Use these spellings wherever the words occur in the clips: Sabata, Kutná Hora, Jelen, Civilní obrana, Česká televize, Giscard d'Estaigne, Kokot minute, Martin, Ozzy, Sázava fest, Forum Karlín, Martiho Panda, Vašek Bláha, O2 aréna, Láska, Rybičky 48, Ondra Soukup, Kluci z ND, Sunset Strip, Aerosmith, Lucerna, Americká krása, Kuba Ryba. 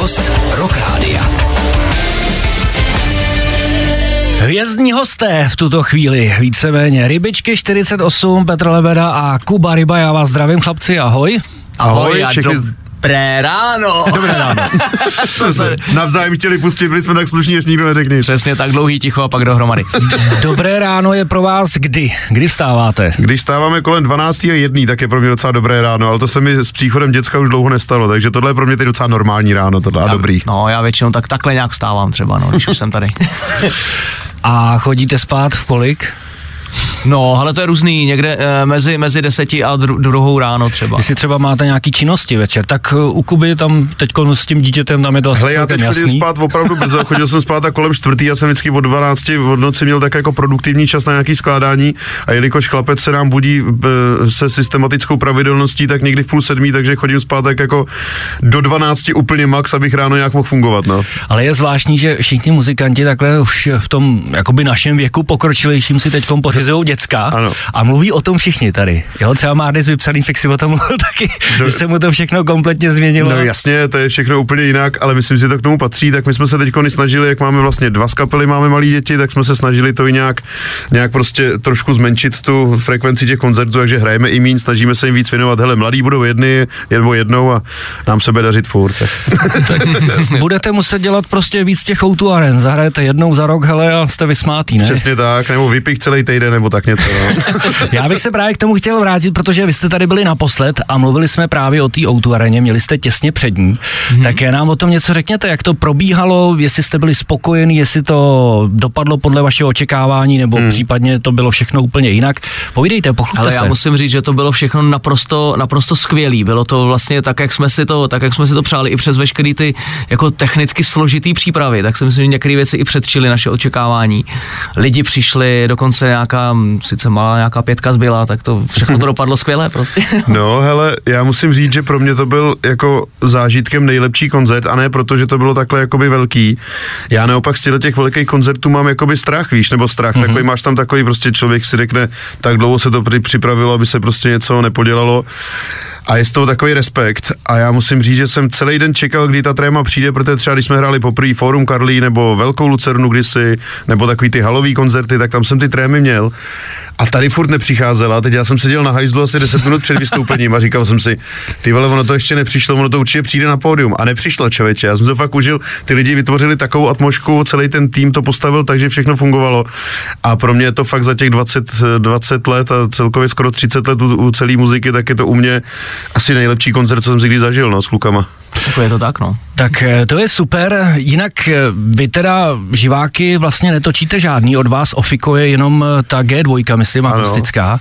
host Rock Radia. Hvězdní hosté v tuto chvíli víceméně Rybičky 48, Petr Lebeda a Kuba Ryba. Já vás zdravím, chlapci, ahoj. Ahoj, všichni. Dobré ráno. Dobré ráno. Jsme se navzájem chtěli pustit, byli jsme tak slušní, že nikdo neřekne. Přesně tak, dlouhý ticho a pak dohromady. Dobré ráno je pro vás kdy? Kdy vstáváte? Když vstáváme kolem 12:01, tak je pro mě docela dobré ráno, ale to se mi s příchodem děcka už dlouho nestalo, takže tohle je pro mě teď docela normální ráno, tohle a dobrý. No, já většinou takhle nějak vstávám třeba, no, když už jsem tady. A chodíte spát v kolik? No, ale to je různý, někde mezi 10 a druhou ráno třeba. Jestli třeba máte nějaký činnosti večer, tak u Kuby tam teď s tím dítětem tam je to asi jasný. Hele, já teď chodím spát opravdu brzo, chodil jsem spát a kolem 4. já jsem vždycky od 12 od noci měl tak jako produktivní čas na nějaký skládání a jelikož chlapec se nám budí se systematickou pravidelností, tak někdy v 6:30, takže chodím spát tak jako do 12 úplně max, abych ráno nějak mohl fungovat, no. Ale je zvláštní, že všichni muzikanti takhle už v tom jakoby našem věku pokročilejším si teď pořizují děcka, ano. A mluví o tom všichni tady. Jo, třeba Márdes vypsaný fixy o tom mluvil taky, že se mu to všechno kompletně změnilo. No jasně, to je všechno úplně jinak, ale myslím si, že to k tomu patří, tak my jsme se teď snažili, jak máme vlastně dva z kapely, máme malí děti, tak jsme se snažili to i nějak prostě trošku zmenšit tu frekvenci těch koncertů, takže hrajeme i míň, snažíme se jim víc věnovat, hele, mladí budou jednou a nám se bude dařit furt. Tak. Budete muset dělat prostě víc těch O2 aren, zahrajete jednou za rok, hele, a jste vysmátí, ne? Přesně tak, nebo vypich celý týden, nebo tak něco. No. Já bych se právě k tomu chtěl vrátit, protože vy jste tady byli naposled a mluvili jsme právě o té O2 aréně, měli jste těsně před ní, tak nám o tom něco řekněte, jak to probíhalo, jestli jste byli spokojení, jestli to dopadlo podle vašeho očekávání, nebo případně to bylo všechno úplně jinak. Povídejte, pochlubte se. Ale já musím říct, že to bylo všechno naprosto skvělý, bylo to vlastně tak, jak jsme si to přáli i přes veškerý ty jako technicky složitý přípravy, tak si myslím, že některé věci i předčily naše očekávání. Lidi přišli, dokonce sice malá nějaká pětka zbyla, tak to všechno to dopadlo skvěle prostě. No hele, já musím říct, že pro mě to byl jako zážitkem nejlepší koncert a ne proto, že to bylo takhle jakoby velký. Já naopak z těch velkých koncertů mám jakoby strach, víš, nebo strach, takový máš tam takový prostě člověk si řekne, tak dlouho se to připravilo, aby se prostě něco nepodělalo. A je z toho takový respekt. A já musím říct, že jsem celý den čekal, kdy ta tréma přijde, protože třeba když jsme hráli poprvé Forum Karlín nebo Velkou Lucernu kdysi, nebo takový ty halový koncerty, tak tam jsem ty trémy měl. A tady furt nepřicházela. Teď já jsem seděl na hajzlu asi 10 minut před vystoupením a říkal jsem si, ty vole, ono to ještě nepřišlo, ono to určitě přijde na pódium. A nepřišlo, člověče. Já jsem to fakt užil. Ty lidi vytvořili takovou atmosféru, celý ten tým to postavil, takže všechno fungovalo. A pro mě je to fakt za těch 20 let a celkově skoro 30 let u celé muziky, tak je to u mě asi nejlepší koncert, co jsem si kdy zažil, no, s klukama. Jako je to tak, no. Tak to je super, jinak vy teda živáky vlastně netočíte žádný, od vás ofiko je jenom ta G2, myslím, akustická.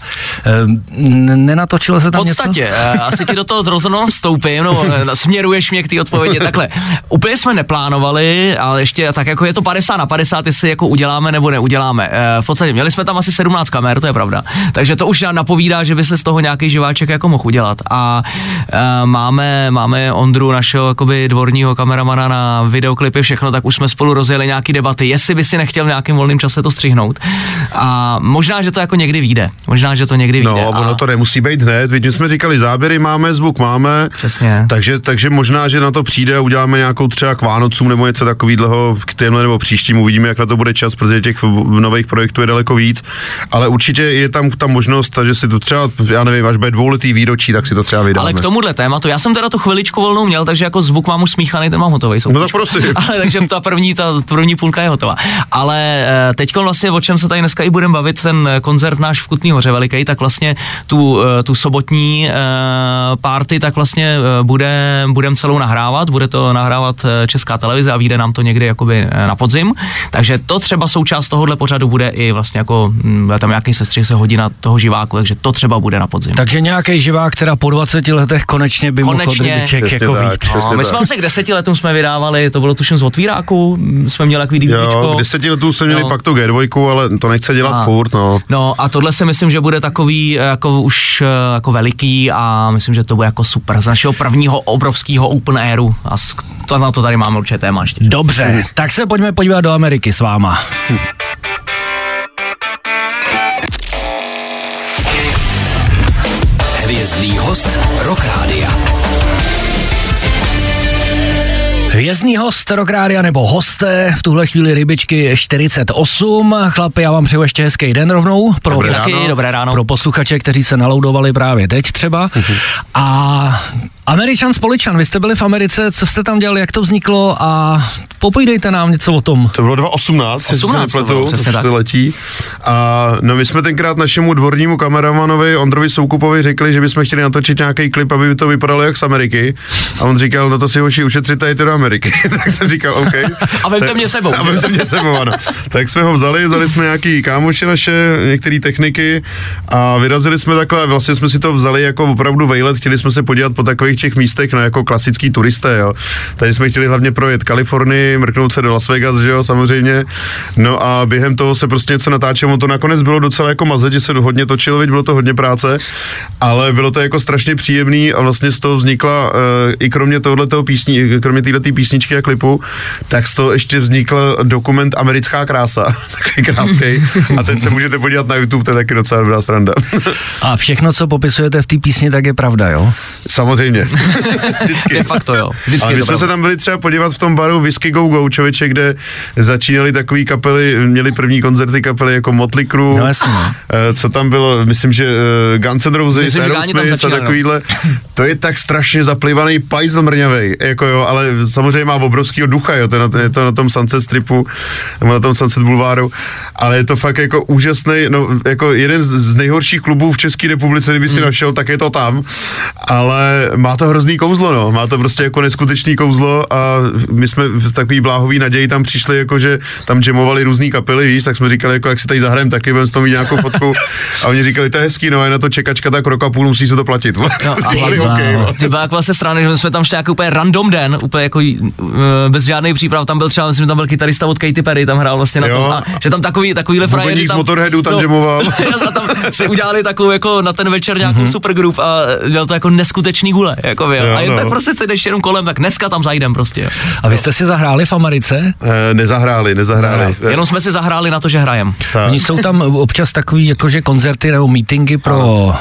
Nenatočilo se tam něco? V podstatě, asi ti do toho zrozumnou vstoupím, no, směruješ mě k té odpovědi, takhle. Úplně jsme neplánovali, ale ještě tak jako je to 50/50, jestli jako uděláme nebo neuděláme. V podstatě měli jsme tam asi 17 kamer, to je pravda, takže to už napovídá, že by se z toho nějaký živáček jako mohl udělat a máme Ondru, našeho jakoby dvorního kameramana na videoklipy, všechno, tak už jsme spolu rozjeli nějaký debaty, jestli by si nechtěl v nějakém volném čase to střihnout. A možná, že to jako někdy vyjde. No, ono to nemusí být hned, my jsme říkali, záběry máme, zvuk máme. Přesně. Takže možná, že na to přijde a uděláme nějakou třeba k Vánocům nebo něco takového, k těmhle nebo příštím, uvidíme, jak na to bude čas, protože těch nových projektů je daleko víc, ale určitě je tam ta možnost, že si to třeba, já nevím, až bude dvouletý výročí, tak si to třeba vydáme. Ale k tomuhle tématu, já jsem teda tu chviličku volnou měl, takže jako zvuk mám už smíchaný, ten mám hotový. No tak prosím. Ale takže ta první půlka je hotová. Ale teďko vlastně, o čem se tady dneska i budeme bavit, ten koncert náš v Kutný Hoře veliký, tak vlastně tu sobotní party, tak vlastně budeme celou nahrávat, bude to nahrávat Česká televize a vyjde nám to někdy jakoby na podzim. Takže to třeba součást tohohle pořadu bude i vlastně jako tam nějaký sestřih se hodina toho živáku, takže to třeba bude na podzim. Takže nějaký živák, která po 20 letech konečně by mohl No, my jsme se k 10 letům jsme vydávali, to bylo tuším z Otvíráku, jsme měli takový DVDčko. 10 letů jsme měli pak to G2, ale to nechce dělat furt, no. No a tohle si myslím, že bude takový jako už jako veliký a myslím, že to bude jako super. Z našeho prvního obrovského open airu a to, na to tady máme určitě téma ještě. Dobře, tak se pojďme podívat do Ameriky s váma. Hvězdný host Rock Radia. Hvězdný host Rock Radia nebo hosté, v tuhle chvíli Rybičky 48. Chlapi, já vám přeju ještě hezký den rovnou. Dobré ráno. Pro posluchače, kteří se naloudovali právě teď třeba. A Američan s Poličan, vy jste byli v Americe, co jste tam dělali, jak to vzniklo a popovídejte nám něco o tom. To bylo 2018, jestli se nepletu, to letí. A no, my jsme tenkrát našemu dvornímu kameramanovi Ondrovi Soukupovi řekli, že bychom chtěli natočit nějaký klip, aby to vypadalo jak z Ameriky. A on říkal, no to si hoši ušetřete i do Ameriky. Tak jsem říkal, OK. A vemte mě sebou. A vemte mě sebou, ano. Tak jsme ho vzali jsme nějaký kámoše naše, některé techniky a vyrazili jsme takhle, vlastně jsme si to vzali jako opravdu vejlet, chtěli jsme se podívat po takových těch místech, no jako klasický turisté, jo. Tady jsme chtěli hlavně projet Kalifornii, mrknout se do Las Vegas, že jo, samozřejmě. No a během toho se prostě něco natáčelo, to nakonec bylo docela jako mazec, že se hodně točilo, bylo to hodně práce, ale bylo to jako strašně příjemný a vlastně z toho vznikla i kromě tohoto písní, kromě této písničky a klipu, tak z toho ještě vznikl dokument Americká krása, takový krátkej. A teď se můžete podívat na YouTube, to je taky docela dobrá sranda. A všechno, co popisujete v té písni, tak je pravda, jo? Samozřejmě. Vždycky. De facto, jo. Vždycky. A my jsme se tam byli třeba podívat v tom baru Whisky Go Go, člověče, kde začínaly takový kapely, měli první koncerty kapely jako Mötley Crüe, no, co tam bylo, myslím, že Guns N' Roses, Aerosmith a takovýhle. To je tak strašně zaplivaný pajzl mrňavej, jako jo, ale samozřejmě má obrovskýho ducha, jo, je to na tom Sunset Stripu, nebo na tom Sunset Boulevardu, ale je to fakt jako úžasný, no, jako jeden z nejhorších klubů v České republice, kdyby si našel, tak je to tam, ale má to hrozný kouzlo, no. Má to prostě jako neskutečný kouzlo a my jsme v takový bláhový naději tam přišli, jako že tam jamovali různý kapely, víš, tak jsme říkali, jako jak si tady zahrajeme, taky budeme s tom mít nějakou fotku a oni říkali, to je hezký, no a je na to čekačka, tak rok a půl, musí se to platit. No, ty byla jak vlastně strany, že jsme tam šli jako úplně random den, úplně jako bez žádnej příprav, tam byl třeba, myslím, tam byl kytarista od Katy Perry, tam hrál vlastně na jo, tom, a že tam takovýhle frajeři tam, Motorheadu tam jamoval. A tam si udělali takovou jako na ten večer nějakou supergroup a byl to jako neskutečný gule. Jako jo, a jen no. Tak prostě se jdeš jenom kolem, tak dneska tam zajdem prostě. Jo. A vy jste si zahráli v Americe? Nezahráli. Jenom jsme si zahráli na to, že hrajem. Tak. Oni jsou tam občas takový jakože koncerty nebo meetingy pro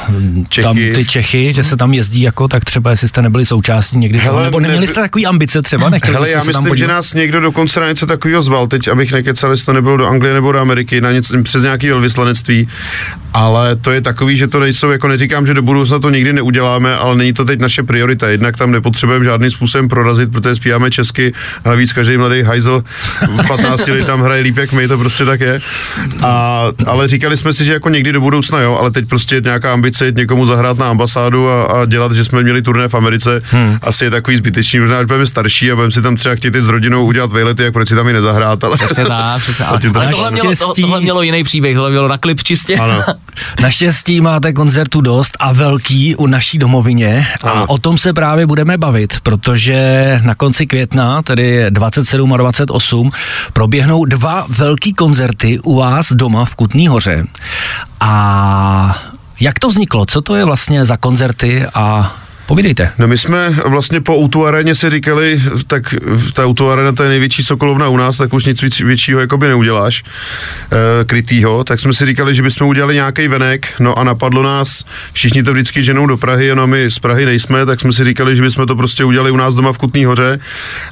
tam ty Čechy, že se tam jezdí jako, tak třeba jestli jste nebyli součástí někdy toho, nebo neměli jste takový ambice třeba? Hele, já myslím, že nás někdo dokonce na něco takového zval, teď abych nekecal, jestli to nebylo do Anglie nebo do Ameriky, na něco, přes nějaký velvyslanectví, ale to je takový, že to nejsou, jako neříkám, že do budoucna to nikdy neuděláme, ale není to teď naše priorita, jednak tam nepotřebujeme žádným způsobem prorazit, protože zpíváme česky a navíc každý mladý hajzl v 15 let tam hraje líp jak my, to prostě tak je. Ale říkali jsme si, že jako někdy do budoucna, jo, ale teď prostě je nějaká ambice jít někomu zahrát na ambasádu a dělat, že jsme měli turné v Americe, asi je takový zbytečný, možná, že budeme starší a budeme si tam třeba chtěli s rodinou udělat vejlety, jak proč si tam i nezahrát, ale... Ale tohle mělo jiný příběh, tohle mělo na klip čistě. Ano. Naštěstí máte koncertů dost a velký u naší domovině. A o tom se právě budeme bavit, protože na konci května, tedy 27 a 28, proběhnou dva velký koncerty u vás doma v Kutné Hoře. A jak to vzniklo? Co to je vlastně za koncerty a... Povídejte. No my jsme vlastně po O2 aréně si říkali, tak ta O2 aréna to je největší sokolovna u nás, tak už nic většího jakoby neuděláš, krytýho, tak jsme si říkali, že bychom udělali nějaký venek, no a napadlo nás, všichni to vždycky ženou do Prahy, no my z Prahy nejsme, tak jsme si říkali, že bychom to prostě udělali u nás doma v Kutné Hoře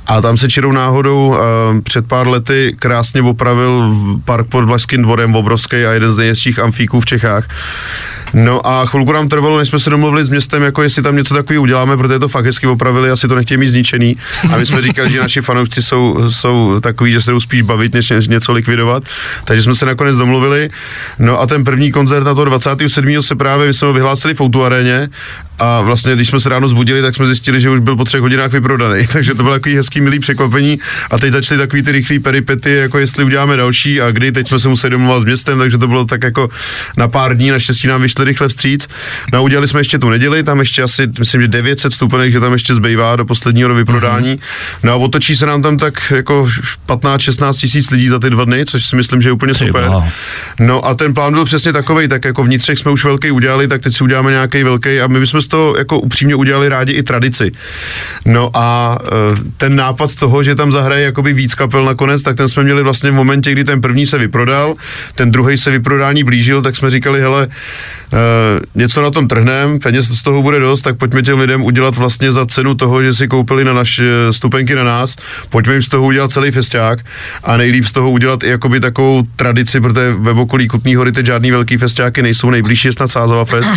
a tam se čirou náhodou před pár lety krásně opravil park pod Vlašským dvorem obrovský a jeden z nejhezčích amfíků v Čechách. No a chvilku nám trvalo, než jsme se domluvili s městem, jako jestli tam něco takový uděláme, protože to fakt hezky opravili, asi to nechtějí mít zničený. A my jsme říkali, že naši fanoušci jsou takový, že se jdou spíš bavit, než něco likvidovat. Takže jsme se nakonec domluvili. No a ten první koncert na toho 27. se právě, my jsme ho vyhlásili v O2 aréně. A vlastně, když jsme se ráno zbudili, tak jsme zjistili, že už byl po 3 hodinách vyprodaný. Takže to bylo takový hezký, milý překvapení. A teď začaly takový ty rychlý peripety, jako jestli uděláme další a kdy. Teď jsme se museli domluvat s městem, takže to bylo tak jako na pár dní, naštěstí nám vyšli rychle vstříc. No a udělali jsme ještě tu neděli, tam ještě asi, myslím, že 900 vstupenek, že tam ještě zbývá do posledního do vyprodání. No a otočí se nám tam tak jako 15-16 000 lidí za ty 2 dny, což si myslím, že je úplně super. No a ten plán byl přesně takovej, tak jako vnitřek jsme už velký udělali, tak teď si uděláme nějaký velký a my jsme to jako upřímně udělali rádi i tradici. No a ten nápad toho, že tam zahraje jakoby víc kapel nakonec, tak ten jsme měli vlastně v momentě, kdy ten první se vyprodal, ten druhý se vyprodání blížil, tak jsme říkali, hele, něco na tom trhneme, peněz z toho bude dost, tak pojďme těm lidem udělat vlastně za cenu toho, že si koupili na naše stupenky na nás, pojďme jim z toho udělat celý festiák a nejlíp z toho udělat i jakoby takovou tradici, protože ve okolí Kutný Hory teď žádný velký festiáky nejsou, nejbližší je snad Sázava fest.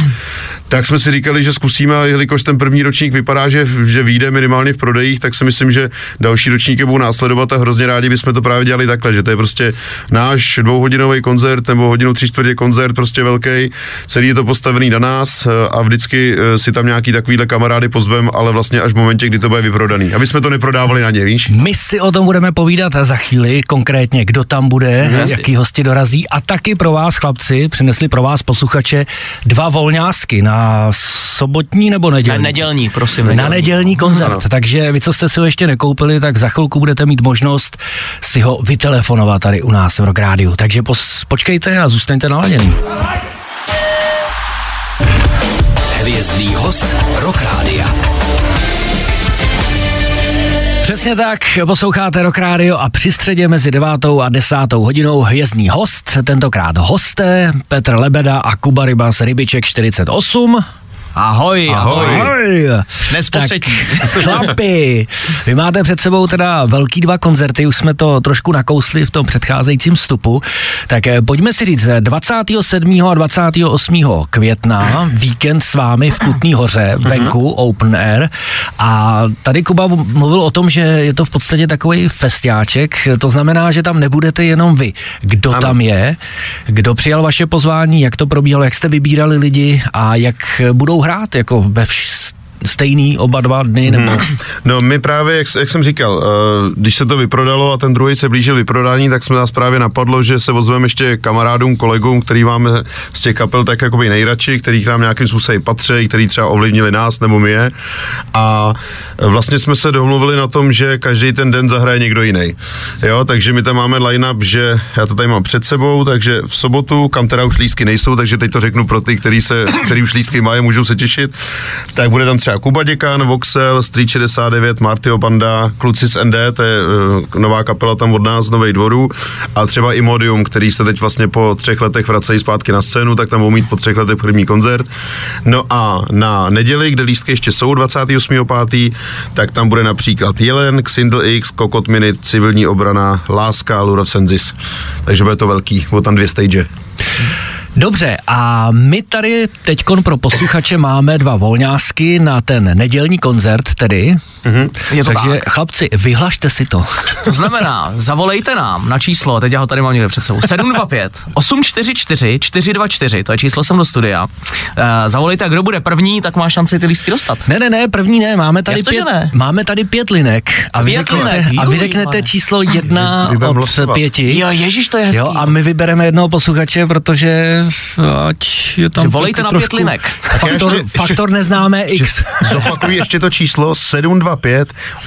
Tak jsme si říkali, že zkusíme, a jelikož ten první ročník vypadá, že vyjde minimálně v prodejích, tak si myslím, že další ročníky budou následovat a hrozně rádi bychom to právě dělali takhle, že to je prostě náš dvouhodinový koncert nebo hodinu tři čtvrtě koncert, prostě velký, celý je to postavený na nás a vždycky si tam nějaký takovýhle kamarády pozvem, ale vlastně až v momentě, kdy to bude vyprodaný. Aby jsme to neprodávali na ně, víš? My si o tom budeme povídat za chvíli, konkrétně kdo tam bude, jaký hosti dorazí a taky pro vás chlapci přinesli pro vás posluchače dva volňásky na sobotní nebo nedělní? Na nedělní, prosím. Na nedělní koncert. Ano. Takže vy, co jste si ho ještě nekoupili, tak za chvilku budete mít možnost si ho vytelefonovat tady u nás v Rock Rádiu. Takže počkejte a zůstaňte naladěný. Hvězdný host Rock Rádia. Přesně tak, posloucháte Rock Rádio a při středě mezi 9. a 10. hodinou hvězdný host, tentokrát hosté Petr Lebeda a Kuba Ryba z Rybiček 48. Ahoj, ahoj. Ahoj. Dnes po třetí. Chlapi, vy máte před sebou teda velký dva koncerty, už jsme to trošku nakousli v tom předcházejícím vstupu, tak pojďme si říct, 27. a 28. května, víkend s vámi v Kutní Hoře, venku, open air, a tady Kuba mluvil o tom, že je to v podstatě takový festiáček, to znamená, že tam nebudete jenom vy. Kdo ano. Tam je, kdo přijal vaše pozvání, jak to probíhalo, jak jste vybírali lidi a jak budou hrát jako ve stejný oba dva dny, nebo... No my právě, jak jsem říkal, když se to vyprodalo a ten druhý se blížil vyprodání, tak jsme nás právě napadlo, že se ozveme ještě kamarádům, kolegům, který máme z těch kapel tak jakoby nejradši, který k nám nějakým způsobem patří, který třeba ovlivnili nás nebo my je. A vlastně jsme se domluvili na tom, že každý ten den zahraje někdo jiný. Jo, takže my tam máme line-up, že já to tady mám před sebou, takže v sobotu, kam teda už lístky nejsou, takže teď to řeknu pro ty, který už lístky mají, můžou se těšit. Tak bude tam třeba Kuba Děkan, Voxel, Street 69, Martiho Panda, Kluci z ND, to je nová kapela tam od nás, Nový Dvoru, a třeba Imodium, který se teď vlastně po 3 letech vracejí zpátky na scénu, tak tam budou mít po 3 letech první koncert. No a na neděli, kde lístky ještě jsou 28.5., tak tam bude například Jelen, Xindl X, Kokot Minute, Civilní obrana, Láska, Lura Senzis. Takže bude to velký, budou tam 2 stage. Dobře, a my tady teďkon pro posluchače máme dva volňásky na ten nedělní koncert tedy. Takže tak. Chlapci, vyhlašte si to. To znamená, zavolejte nám na číslo, teď já ho tady mám někde před sebou, 725 844 424, to je číslo sem do studia. Zavolejte, a kdo bude první, tak má šanci ty lístky dostat. Ne, první ne, máme tady pět linek a vy řeknete číslo 1 od 5. Jo, ježiš, to je hezký. Jo, a my vybereme jednoho posluchače, protože ať je tam volejte na 5 linek. Faktor neznáme X. Zopakuji ještě to číslo 725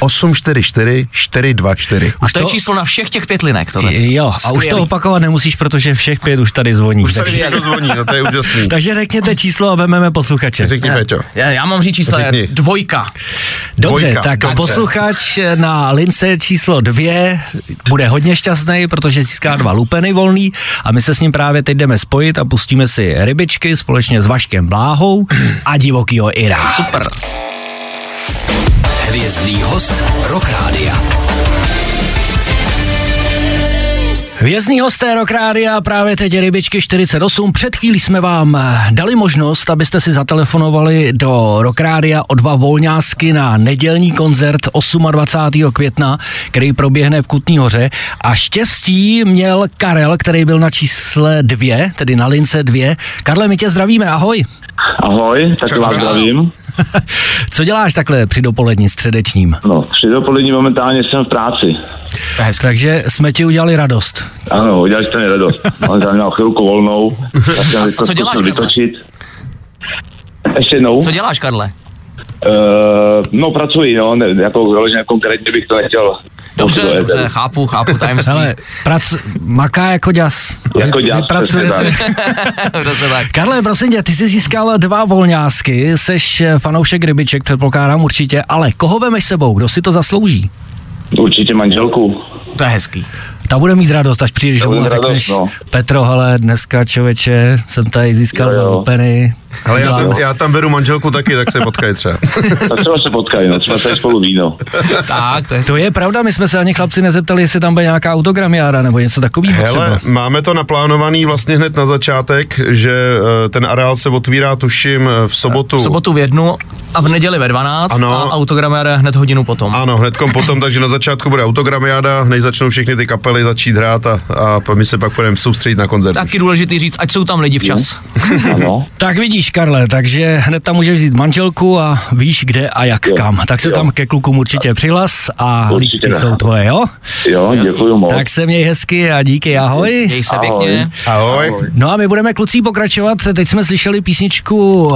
844 424. Už to je číslo na všech těch 5 linek. Jo, a už to opakovat nemusíš, protože všech 5 už tady zvoní. Už tady někdo zvoní, no to je úžasný. Takže řekněte číslo a vememe posluchače. Řekni, Peťo. Já mám říct číslo 2. Dobře, tak posluchač na lince číslo 2 bude hodně šťastný, protože získá 2 lupeny volný a my se s ním právě teď jdeme spojit a pustíme si Rybičky společně s Vaškem Bláhou a Divokýho Ira. Super. Hvězdný host Rock Rádia. Hvězdný hosté Rock Rádia, právě teď Rybičky 48. Před chvílí jsme vám dali možnost, abyste si zatelefonovali do Rock Rádia o 2 volňásky na nedělní koncert 28. května, který proběhne v Kutní Hoře. A štěstí měl Karel, který byl na čísle 2, tedy na lince 2. Karle, my tě zdravíme, ahoj. Ahoj, taky vás zdravím. Co děláš takhle při dopolední středečním? No, při dopolední momentálně jsem v práci. Takže jsme ti udělali radost. Ano, udělali jste mi radost. Mám záměl chvilku volnou. A co děláš, Karle? Ještě jednou. Co děláš, Karle? No, pracuji, no, ne, jako vyloženě konkrétně bych to nechtěl. Dobře, chápu, tajemství. Hele, maká jako děs. Jako děs, tak. Karle, prosím tě, ty jsi získal 2 volňásky, seš fanoušek Rybiček, předpokládám určitě, ale koho vemeš sebou, kdo si to zaslouží? Určitě manželku. To je hezký. Ta bude mít radost, až přijdeš domů a řekneš, Petro, hele, dneska člověče, jsem tady získal dva lupeny. Hele, já tam beru manželku taky, tak se potkají třeba. Tak třeba se potkají, třeba tady spolu víno. Tak, to je pravda, my jsme se ani chlapci nezeptali, jestli tam bude nějaká autogramiáda nebo něco takového. Hele, máme to naplánovaný vlastně hned na začátek, že ten areál se otvírá, tuším, v sobotu. V sobotu v 1 a v neděli ve 12 a autogramiáda hned hodinu potom. Ano, hnedkom potom, takže na začátku bude autogramiáda, než začnou všechny ty kapely začít hrát a my se pak budeme soustředit na koncert. Taky důležitý říct, ať jsou tam lidi včas. Ano. Tak vidíš, Karle, takže hned tam můžeš vzít manželku a víš kde a jak kam. Tak se tam ke klukům určitě přihlas a lístky jsou tvoje, jo? Jo, děkuju moc. Tak se měj hezky a díky, ahoj. Měj se pěkně. Ahoj. No a my budeme, kluci, pokračovat. Teď jsme slyšeli písničku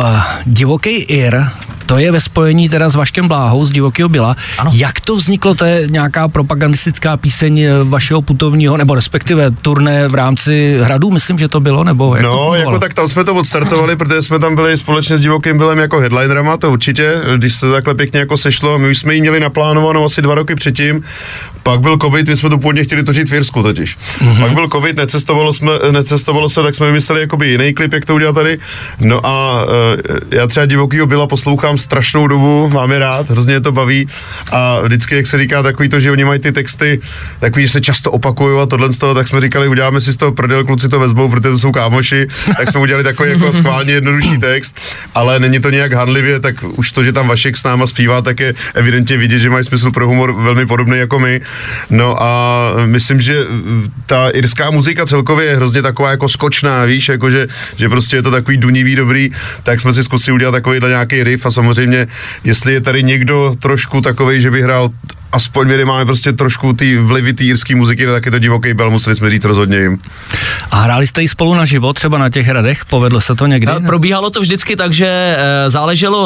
Divoký Ir. To je ve spojení teda s Vaškem Bláhou z Divokýho Billa. Ano. Jak to vzniklo? To je nějaká propagandistická píseň vašeho putovního, nebo respektive turné v rámci Hradu, myslím, že to bylo, nebo jak to jako tak tam jsme to odstartovali, protože jsme tam byli společně s Divokým Billem jako headlinerama, to určitě, když se takhle pěkně jako sešlo, my už jsme ji měli naplánovanou asi 2 roky předtím, pak byl covid, my jsme to původně chtěli točit v Irsku totiž. Mm-hmm. Pak byl covid, necestovalo se, tak jsme vymysleli jakoby jiný klip, jak to udělat tady. No a já třeba Divokýho Billa poslouchám strašnou dobu, mám je rád, hrozně to baví a vždycky, jak se říká takový to, že oni mají ty texty takový, že se často opakují a tohle z toho, tak jsme říkali, uděláme si z toho prdel, kluci to vezmou, protože to jsou kámoši, tak jsme udělali takový jako schválně jednodušší text, ale není to nějak hanlivě, tak už to, že tam Vašek s náma zpívá, tak je evidentně vidět, že mají smysl pro humor velmi podobný jako my. No a myslím, že ta irská muzika celkově je hrozně taková jako skočná, víš, jako že prostě je to takový dunivý dobrý, tak jsme si zkusili udělat takovýhle nějaký riff a samozřejmě, jestli je tady někdo trošku takovej, že by hrál aspoň my máme prostě trošku ty vlivy té jirské muziky, tak je to Divoký Bell, museli jsme říct rozhodně jim. A hráli jste jí spolu na život, třeba na těch hradech? Povedlo se to někdy? Probíhalo to vždycky tak, že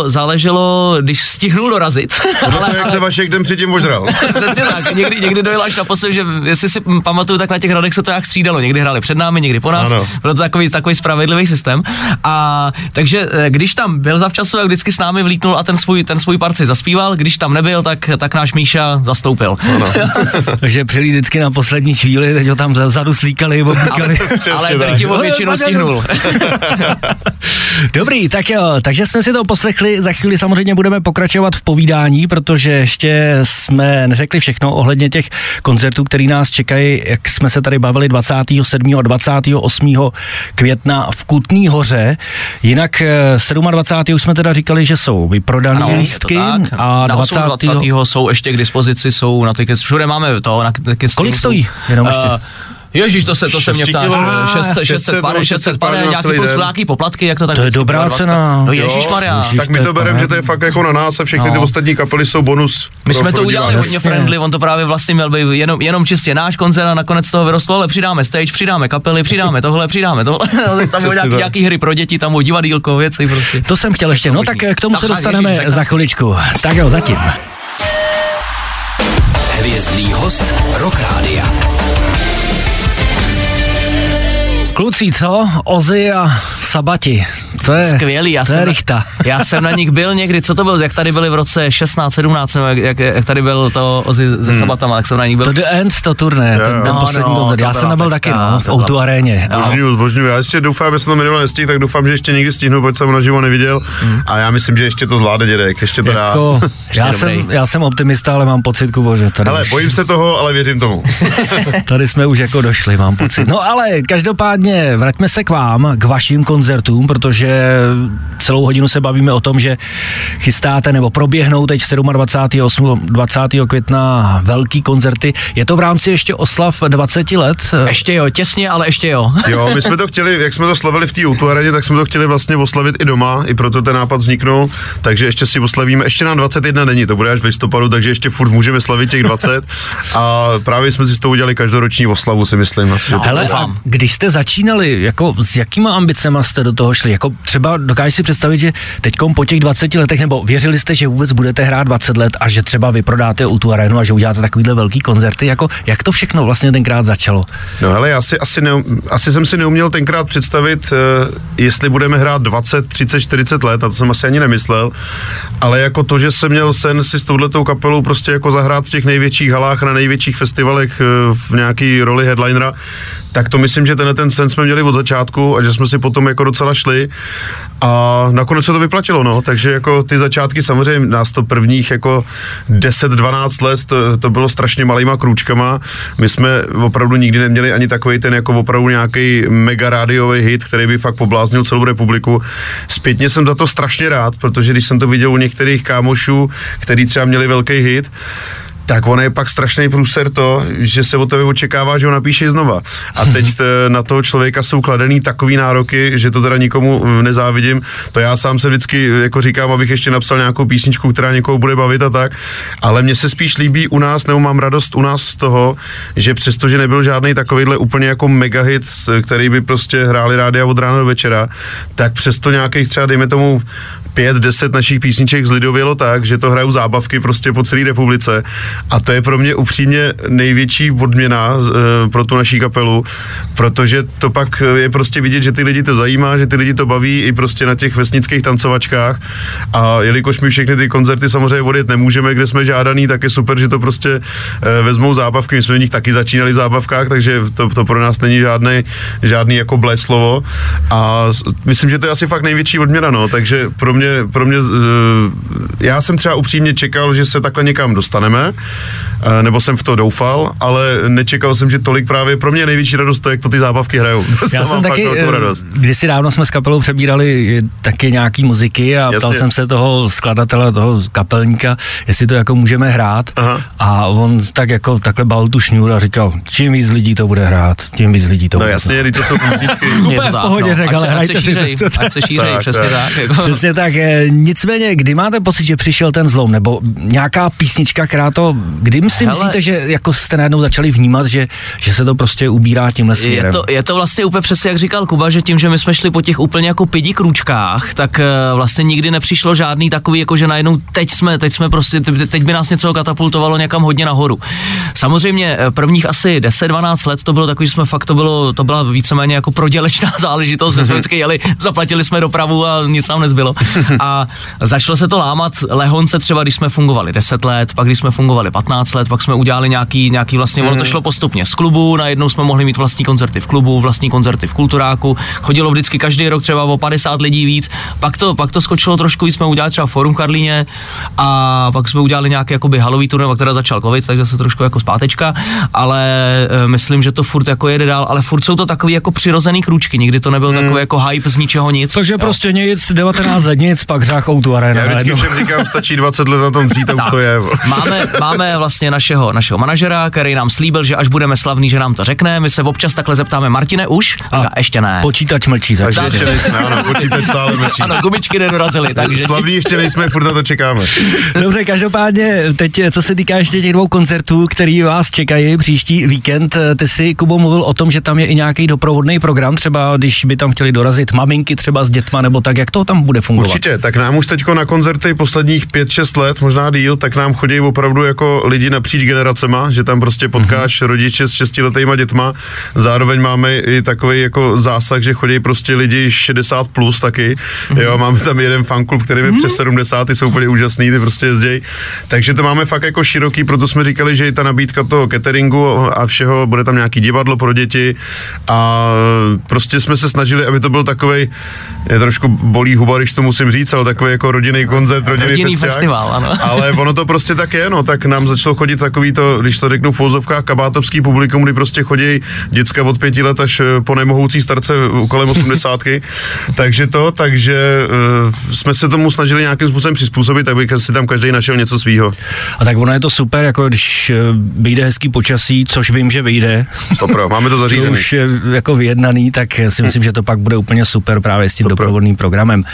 záleželo, když stihnul dorazit. Ale jak se Vašek den předtím ožral. Přesně tak, někdy dojel až naposled, že jestli si pamatuju, tak na těch hradech se to jak střídalo. Někdy hráli před námi, někdy po nás, bylo to takový spravedlivý systém. A takže když tam byl zavčasu, tak vždycky s námi vlítnul a ten svůj parci zaspíval, když tam nebyl, tak náš Míša zastoupil. Takže přijeli vždycky na poslední chvíli, teď ho tam zadu slíkali, obíkali. Ale drtivou většinou stihnul. Dobrý, tak jo, takže jsme si to poslechli, za chvíli samozřejmě budeme pokračovat v povídání, protože ještě jsme neřekli všechno ohledně těch koncertů, který nás čekají, jak jsme se tady bavili 27. a 28. května v Kutné Hoře. Jinak 27. už jsme teda říkali, že jsou vyprodané lístky a 28. jsou ještě k dispozici, jsou na tickets, všude máme to. Na tickets. Kolik stojí? Jenom ještě. Ježíš, to se mě ptá, 600 pade, nějaký poplatky, jak to tak... To je dobrá cena. No ježišmarja. Tak my to bereme, že to je fakt jako na nás a všechny ty ostatní kapely jsou bonus. My jsme to udělali hodně friendly, on to právě vlastně měl být jenom čistě náš koncert a nakonec toho vyrostlo, ale přidáme stage, přidáme kapely, přidáme tohle, tam budou nějaký hry pro děti, tam budou divadýlko, věci prostě. To jsem chtěl ještě, no tak k tomu se dostaneme za chviličku. Tak jo, zatím. Hvězdný host Rock Radia. Kluci, co? Ozzy a Sabati. To je skvělý, já jsem na nich byl někdy, co to bylo, jak tady byli v roce 16, 17, nebo jak tady byl to Ozzy se Sabatama, tak jsem na nich byl. To The End, to turné, ten poslední koncert, já jsem nebyl taky, v O2 aréně. Božňuji, já ještě doufám, jestli to minulé nestihl, tak doufám, že ještě někdy stihnu, protože jsem ho naživo neviděl a já myslím, že ještě to zvládne dědek, ještě to dá. Já jsem optimista, ale mám pocit, Kubo, že tady ale už... bojím se toho, ale věřím tomu. Tady jsme už jako došli, mám pocit. No ale každopádně vraťme se k vám, k vašim koncertům, protože celou hodinu se bavíme o tom, že chystáte nebo proběhnou teď 27. 20. května velký koncerty. Je to v rámci ještě oslav 20 let? Ještě jo, těsně, ale ještě jo. Jo, my jsme to chtěli, jak jsme to slavili v té O2 aréně, tak jsme to chtěli vlastně oslavit i doma, i proto ten nápad vzniknul, takže ještě si oslavíme, ještě nám 21 není, to bude až v listopadu, takže ještě furt můžeme slavit těch 20 a právě jsme si z toho udělali každoroční oslavu, si myslím. Hele, když jste začínali, jako s jakýma ambicema jste do toho šli? Jako třeba dokážeš si představit, že teďkom po těch 20 letech, nebo věřili jste, že vůbec budete hrát 20 let a že třeba vyprodáte O2 arénu a že uděláte takovýhle velký koncerty? Jako, jak to všechno vlastně tenkrát začalo? No hele, já si asi jsem si neuměl tenkrát představit, jestli budeme hrát 20, 30, 40 let, a to jsem asi ani nemyslel, ale jako to, že jsem měl sen si s touhletou kapelou prostě jako zahrát v těch největších halách, na největších festivalech v nějaký roli headlinera, tak to myslím, že ten sen jsme měli od začátku a že jsme si potom jako docela šli a nakonec se to vyplatilo, no, takže jako ty začátky samozřejmě nás to prvních jako 10-12 let, to bylo strašně malýma krůčkama, my jsme opravdu nikdy neměli ani takovej ten jako opravdu nějaký mega rádiový hit, který by fakt pobláznil celou republiku. Zpětně jsem za to strašně rád, protože když jsem to viděl u některých kámošů, který třeba měli velký hit, tak ono je pak strašný průser to, že se od tebe očekává, že ho napíšeš znova. A teď na toho člověka jsou kladený takový nároky, že to teda nikomu nezávidím. To já sám se vždycky jako říkám, abych ještě napsal nějakou písničku, která někoho bude bavit a tak. Ale mně se spíš líbí u nás, nebo mám radost u nás z toho, že přestože nebyl žádný takovýhle úplně jako megahit, který by prostě hráli rádia od rána do večera, tak přesto nějakých třeba dejme tomu 5-10 našich písniček zlidovělo tak, že to hrajou zábavky prostě po celé republice. A to je pro mě upřímně největší odměna pro tu naší kapelu, protože to pak je prostě vidět, že ty lidi to zajímá, že ty lidi to baví i prostě na těch vesnických tancovačkách. A jelikož my všechny ty koncerty samozřejmě odjet nemůžeme, kde jsme žádaný, tak je super, že to prostě vezmou zábavky. My jsme v nich taky začínali v zábavkách, takže to pro nás není žádný jako bleslovo. A myslím, že to je asi fakt největší odměna, no. Takže pro mě já jsem třeba upřímně čekal, že se takhle někam dostaneme, nebo jsem v to doufal, ale nečekal jsem, že tolik právě pro mě největší radost to, jak to ty zábavky hrajou. Já jsem taky, kdysi dávno jsme s kapelou přebírali taky nějaký muziky a jasně, ptal jsem se toho skladatele, toho kapelníka, jestli to jako můžeme hrát. Aha. A on tak jako takhle balil tu šňůru a říkal, čím víc lidí to bude hrát, tím víc lidí to bude. No jasně, když to jsou půzničky. Úplně v pohodě řekl, ale hrajte si to. Ať se šířej, přesně tak. Přesně tak. Nicméně, kdy máte pocit, že přišel ten zlom, nebo nějaká písnička, která to, kdy si myslíte, že jako jste najednou začali vnímat, že se to prostě ubírá tímhle směrem? Je to vlastně úplně přesně, jak říkal Kuba, že tím, že my jsme šli po těch úplně jako pidi krůčkách, tak vlastně nikdy nepřišlo žádný takový, jako že najednou teď jsme prostě, teď by nás něco katapultovalo někam hodně nahoru. Samozřejmě prvních asi 10-12 let to bylo takový, že jsme fakt to byla víceméně jako prodělečná záležitost, že jsme vždycky jeli, zaplatili jsme dopravu a nic nám nezbylo. A začalo se to lámat lehonce třeba, když jsme fungovali 10 let, pak když jsme fungovali 15 let, pak jsme udělali nějaký vlastně, ono to šlo postupně z klubu, najednou jsme mohli mít vlastní koncerty v klubu, vlastní koncerty v kulturáku, chodilo vždycky každý rok třeba o 50 lidí víc, pak to skočilo trošku, jsme udělali třeba Forum Karlíně a pak jsme udělali nějaký jakoby halový turné, pak teda začal covid, takže se trošku jako zpátečka, ale myslím, že to furt jako jede dál, ale furt jsou to takový jako přirozený krůčky, nikdy to nebyl takový jako hype z ničeho nic. Takže jo, prostě nic, 19 let nic, pak řách O2 aréna. Já vždycky všem říkám, stačí 20 let na tom dřít, to je. Máme vlastně našeho manažera, který nám slíbil, že až budeme slavní, že nám to řekne. My se občas takhle zeptáme, Martine, už? A ještě ne. Počítač mlčí zatím. Ještě nejsme, ano, počítač stále mlčí. Ano, gumičky nedorazily, takže. Slavní ještě nejsme, furt na to čekáme. Dobře, každopádně, teď co se týká ještě těch dvou koncertů, který vás čekají příští víkend, ty si, Kubo, mluvil o tom, že tam je i nějaký doprovodný program, třeba když by tam chtěli dorazit maminky třeba s dětma, nebo tak, jak to tam bude fungovat? Určitě, tak nám už teďko na koncerty posledních 5-6 let, možná díl, tak nám chodí opravdu jako lidi napříč generacema, že tam prostě potkáš rodiče s 6letýma dětma, zároveň máme i takový jako zásah, že chodí prostě lidi 60 plus taky, jo, máme tam jeden fanklub, který je přes 70, ty jsou úplně úžasný, ty prostě jezděj, takže to máme fakt jako široký, proto jsme říkali, že i ta nabídka toho cateringu a všeho, bude tam nějaký divadlo pro děti a prostě jsme se snažili, aby to byl takovej, je trošku bolí huba, když to musím říct, ale takový jako rodinný koncert, rodinný festival, ano. Ale ono to prostě tak je, no, tak nám začalo chodit takový to, když to řeknu v fouzovkách, kabátovský publikum, kdy prostě chodí děcka od 5 let až po nemohoucí starce kolem 80. takže jsme se tomu snažili nějakým způsobem přizpůsobit, aby si tam každý našel něco svýho. A tak ono je to super, jako když vyjde hezký počasí, což vím, že vyjde. Dobro, máme to zařízený. To už je jako vyjednaný, tak si myslím, že to pak bude úplně super právě s tím doprovodným programem.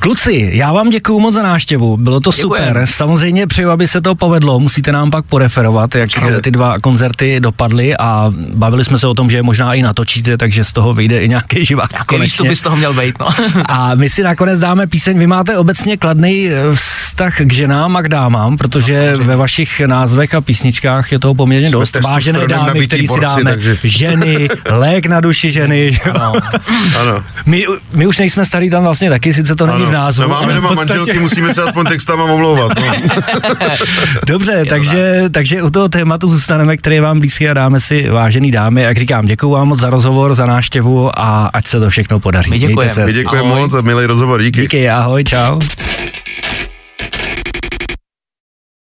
Kluci Kluci, já vám děkuju moc za návštěvu, bylo to super. Samozřejmě přeju, aby se to povedlo, musíte nám pak poreferovat, jak ty dva koncerty dopadly a bavili jsme se o tom, že možná i natočíte, takže z toho vyjde i nějaký živák. Konečně. By z toho měl být, no. A my si nakonec dáme píseň, vy máte obecně kladný vztah k ženám a k dámám, protože no, ve vašich názvech a písničkách je toho poměrně dost. Vážené dámy, které si dáme, takže ženy, lék na duši ženy. Ano. Ano. My už nejsme starý tam vlastně taky, sice to není v názvu. No, máme doma manželky, musíme se aspoň textama omlouvat. No. Dobře, takže u toho tématu zůstaneme, který je vám blízký a dáme si vážený dámy. Jak říkám, děkuju vám moc za rozhovor, za návštěvu a ať se to všechno podaří. My děkujeme moc za milý rozhovor, díky. Díky, ahoj, čau.